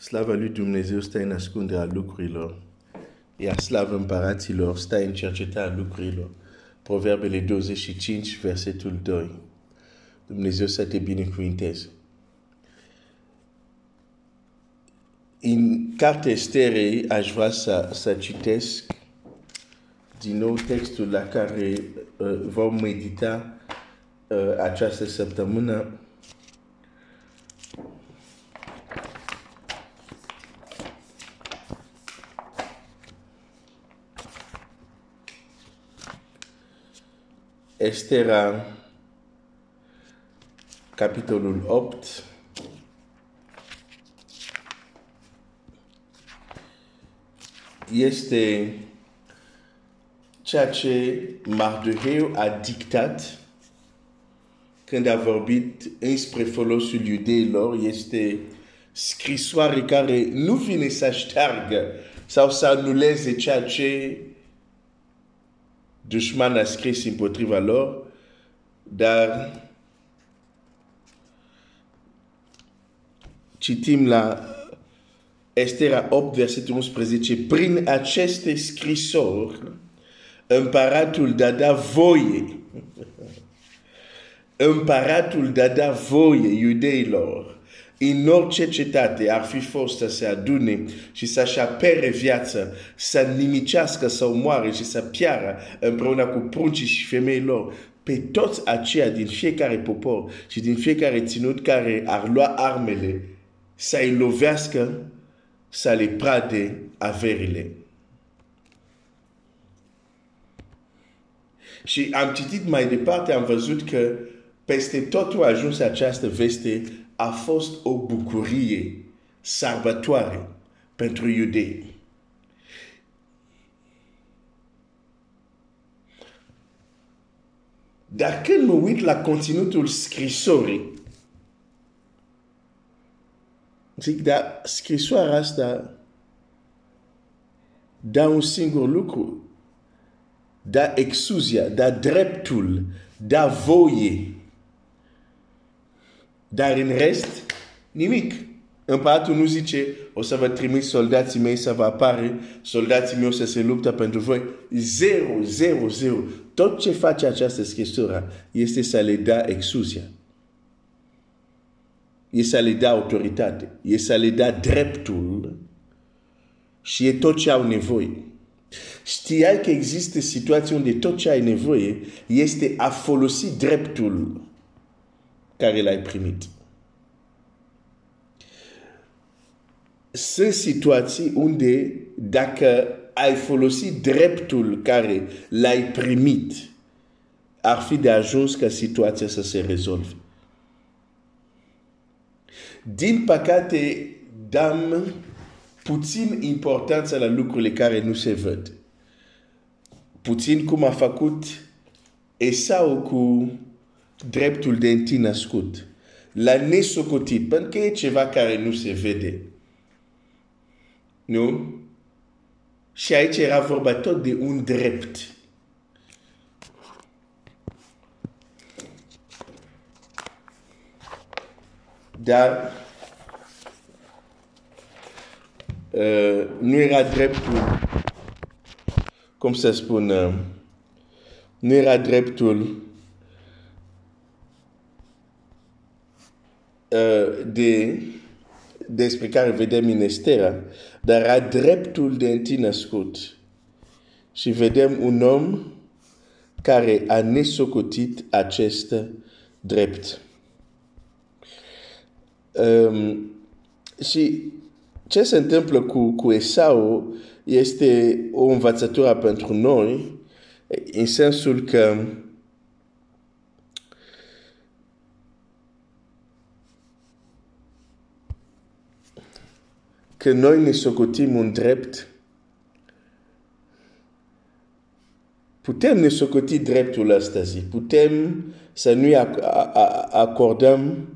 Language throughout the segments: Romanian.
Slava lui Dumnezeu stă în ascunderea lucrurilor, iar slava împăraților stă în cercetarea lucrurilor. Proverbele 25, versetul 2. Dumnezeu să te binecuvinteze. În cartea Esterei aș vrea să citesc din nou textul la care vom medita această săptămână. Estera, capitolul 8, este ceea ce Mardoheu a dictat când a vorbit înspre folosul iudeilor. Este scrisoare care nu vine să șteargă sau să anuleze ceea ce dușman a scris împotriva lor, dar citim la Estera 8, versetul 11. Prin aceste scrisori, împăratul dădea voie, iudeilor, în orice cetate ar fi fost să se adune și să-și apere viața, să nimicească, să moare și să piară împreună cu pruncii și femeilor, pe toți aceia din fiecare popor și din fiecare ținut care ar lua armele, să-i lovească, să le prade averile. Și am citit mai departe, am văzut că peste totul a ajuns această veste. A fost o bucurie sărbătoare pentru iudei. Dar când mă uit la conținutul scrisorii, zic, dar scrisoarea asta da un singur lucru, da exuzia, da dreptul, da voie. Dar în rest, nimic. Împăratul nu zice, o să vă trimit soldații mei să vă apare, soldații mei o să se luptă pentru voi. Zero, zero, zero. Tot ce face această scrisoare este să le dea exuzia. E să le dea autoritate. E să le dea dreptul. Și e tot ce au nevoie. Știai că există situații unde tot ce ai nevoie este a folosi dreptul care l-ai primit. Sunt situații unde dacă ai folosit dreptul care l-ai primit, ar fi de ajuns ca situația să se rezolve. Din păcate, dăm puțin importanță la lucrurile care nu se văd. Puțin cum a făcut Esau cu dreptul de întinăscut, la nesocotit, pentru că e ceva care nu se vede. Nu? Și aici era vorba tot de un drept. Dar nu era dreptul, cum să spun, nu era dreptul despre care vedem în Estera, dar era dreptul de întinăscut. Și vedem un om care a nesocotit acest drept. Și ce se întâmplă cu Esau este o învățătură pentru noi, în sensul că noi ne socotim un drept. Putem ne socoti dreptul astăzi. Putem să nu-i acordăm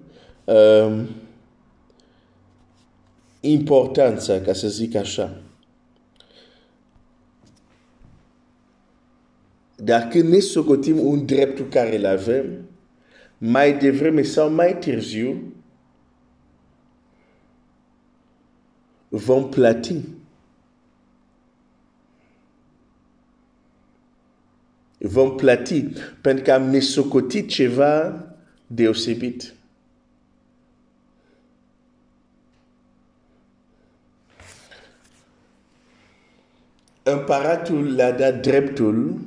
importanța, ca să zic așa. Dar când ne socotim un drept care l-avem, mai devreme sau mai târziu, vom plăti. Vom plăti pentru că am misocotit ceva deosebit. Împăratul le-a dat dreptul.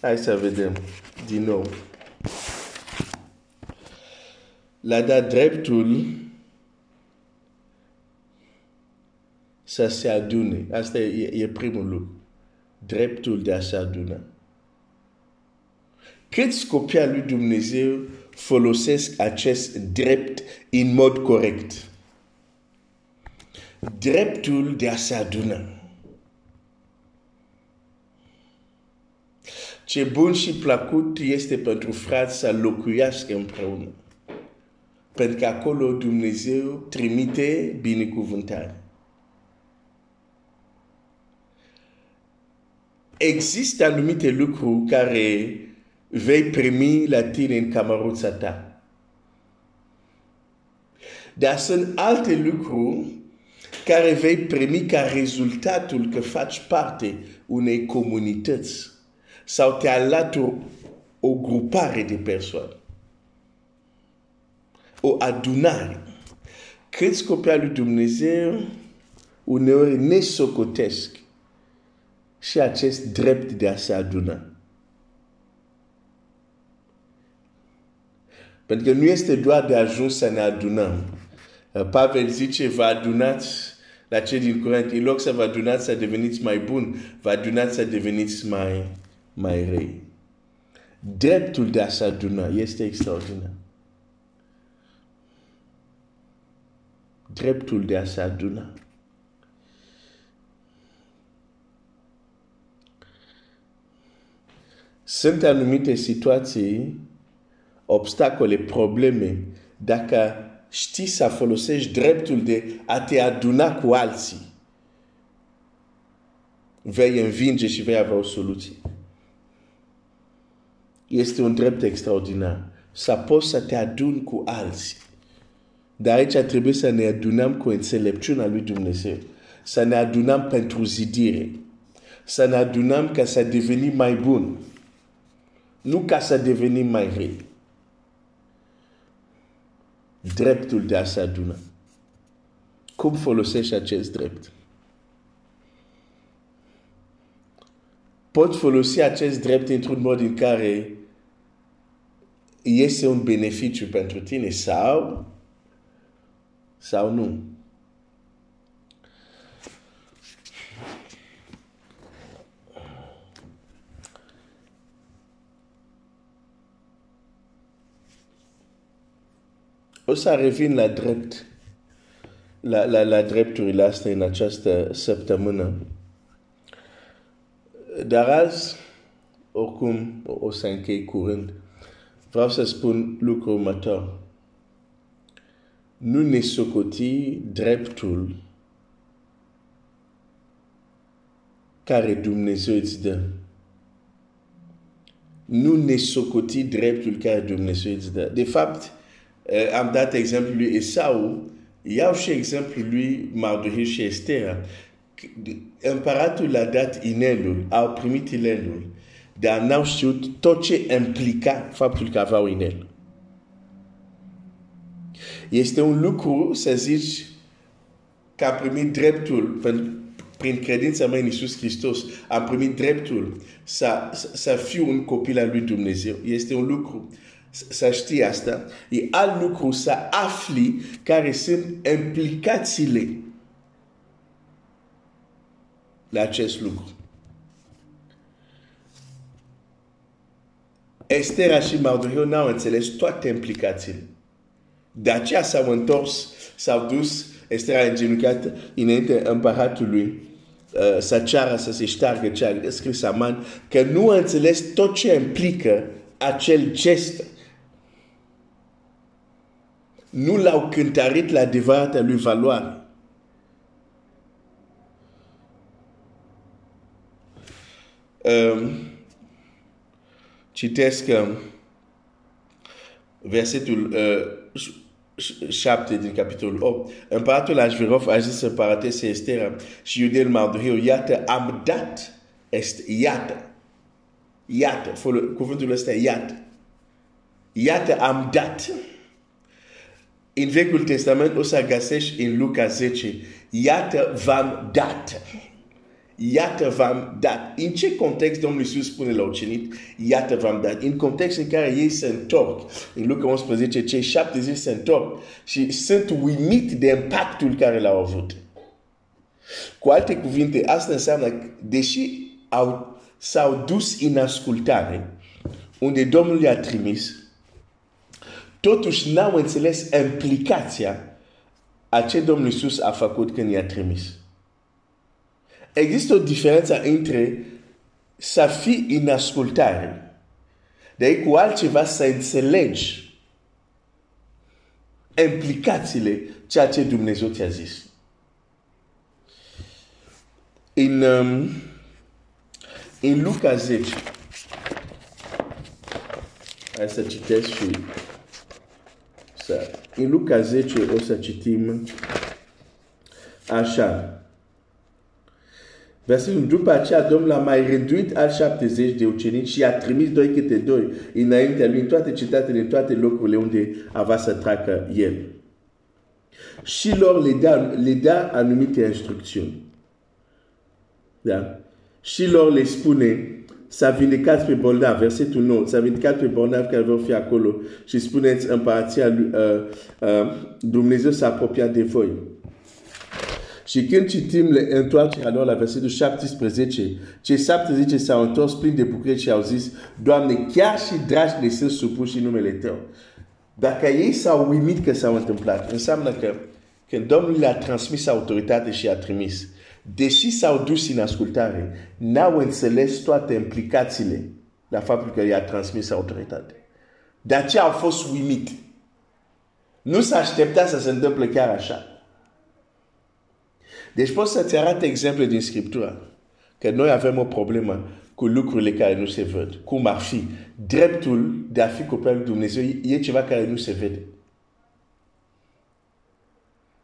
Hai să vedem din nou. Le-a dat dreptul să se adune. Asta e primul lucru. Dreptul de a se aduna. Câți copii al lui Dumnezeu folosesc acest drept în mod corect? Dreptul de a se aduna. Ce bun și plăcut este pentru frați să locuiască împreună. Pentru că acolo Dumnezeu trimite binecuvântare. Există anumite lucruri care vei primi la tine în cămăruța ta. Dar sunt alte lucruri care vei primi ca rezultatul că faci parte unei comunități sau te alături o grupare de persoane, o adunare. Câți copii al lui Dumnezeu uneori ne socotesc și acest drept de a se aduna. Pentru că nu este doar de ajuns să ne adunăm. Pavel zice, vă adunați la cei din Corint. În loc să vă adunați să deveniți mai buni, vă adunați să deveniți mai răi. Dreptul de a se aduna este extraordinar. Dreptul de a se aduna. Sunt anumite situații, obstacole, probleme, dacă știi să folosești dreptul de a te aduna cu alții, vei învinge și vei avea o soluție. Este un drept extraordinar. Să poți să te aduni cu alții. Dar aici trebuie să ne adunăm cu înțelepciunea lui Dumnezeu. Să ne adunăm pentru zidire. Să ne adunăm ca să devenim mai buni. Nu ca să devenim mai răi. Dreptul de a se aduna. Cum folosești acest drept? Poți folosi acest drept într-un mod în care este un beneficiu pentru tine sau nu. O să revin la drept, la drepturile astea în această săptămână. Dar azi, oricum, o să închei curând. Vreau să spun lucrul următor. Nu ne socoti dreptul care Dumnezeu îți dă. Nu ne socoti dreptul care Dumnezeu îți dă. De fapt, am dat exemplu lui Esau, iau și exemplu lui Mardohei și Estera. Împăratul a dat inelul, au primit inelul, dar n-au știut tot ce implica faptul că aveau inel. Este un lucru să zici că a primit dreptul, prin credința mea în Iisus Hristos, a primit dreptul să fiu un copil al lui Dumnezeu. Este un lucru. Să știi asta. E alt lucru să afli care sunt implicațiile la acest lucru. Estera și Mardoheu n-au înțeles toate implicațiile. De aceea s-au întors, s-au dus, Estera a îngenunchiat înainte împăratului să ceară să se șteargă ce a scris Aman, că nu au înțeles tot ce implică acel gest. Nu l-au cântărit la adevărata lui valoare. Citesc versetul 7 din capitolul 8, împăratul Ahșverov a zis împăratesei Estera și Iudel Mardoheu, iată, am dat, iată, cuvântul ăsta, iată, iată, am dat. În Vechiul Testament o să găsești în Luca 10, iată, v-am dat. Iată v-am dat. În ce context Domnul Iisus spune la ucenic, iată v-am dat? În context în care ei se întorc, în Luca 11, cei 70 se întorc și sunt uimit de impactul care l-au avut. Cu alte cuvinte, asta înseamnă că deși s-au dus în ascultare, unde Domnul i-a trimis, totuși n-au înțeles implicația a ce Domnul Iisus a făcut când i-a trimis. Există o diferență între să fii în ascultare, de cu altceva să înțelegi implicațiile ceea ce Dumnezeu ți-a zis. În Luca 10, hai să citesc și în Luca 10 o să citim așa. Versetul, după aceea, Domnul a mai rânduit al 70 de ucenici și a trimis doi câte doi înaintea lui în toate citatele, în toate locurile unde avea să treacă el. Și lor le da anumite instrucțiuni. Da? Și lor le spune, s-a vindecat pe bolnav, versetul 9, s-a vindecat pe bolnav care vor fi acolo și spuneți împărația lui, Dumnezeu s-a apropiat de voi. Și când citim întoarcerea lor la versetul 17, cei 70 s-au întors plini de bucurie și au zis, Doamne, chiar și dragi ne sunt supuși în numele Tău. Dacă ei s-au uimit că s-au întâmplat, înseamnă că când Domnul le-a transmis autoritate și a trimis, deși s-au dus în ascultare, n-au înțeles toate implicațiile la faptul că i-a transmis autoritate. De aceea au fost uimit. Nu s-a așteptat să se întâmple chiar așa. Deci pot să-ți arate exemple din Scriptură că noi avem o problemă cu lucrurile care nu se văd. Cum ar fi dreptul de a fi copil lui Dumnezeu e ceva care nu se vede.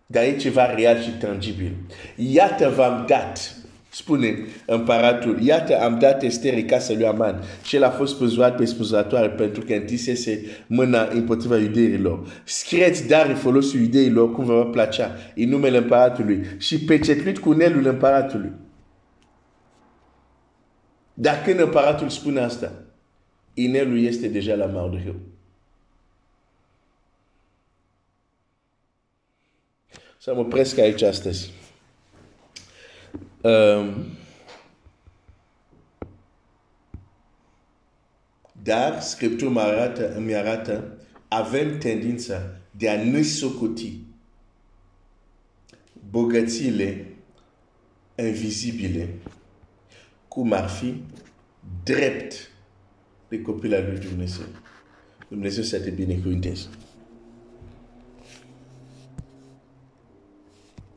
Dar e ceva real și tangibil. Iată v-am dat, spune împăratul, iată am dat Esterii casă lui Aman și el a fost spăzurat pe spăzurătoare pentru că întinsese mâna împotriva iudeilor. Scrieți dar în folosul iudeilor cum vă plăcea în numele împăratului și pecetluit cu nelul împăratului. Dar când împăratul spune asta, inelul este deja la Mardoheu. Să mă opresc aici astăzi. Dar Scriptura mi arată avem tendința de a ne socoti bogățiile invizibile, cum ar fi drept de copil al lui Dumnezeu. Dumnezeu să te binecuvânteze.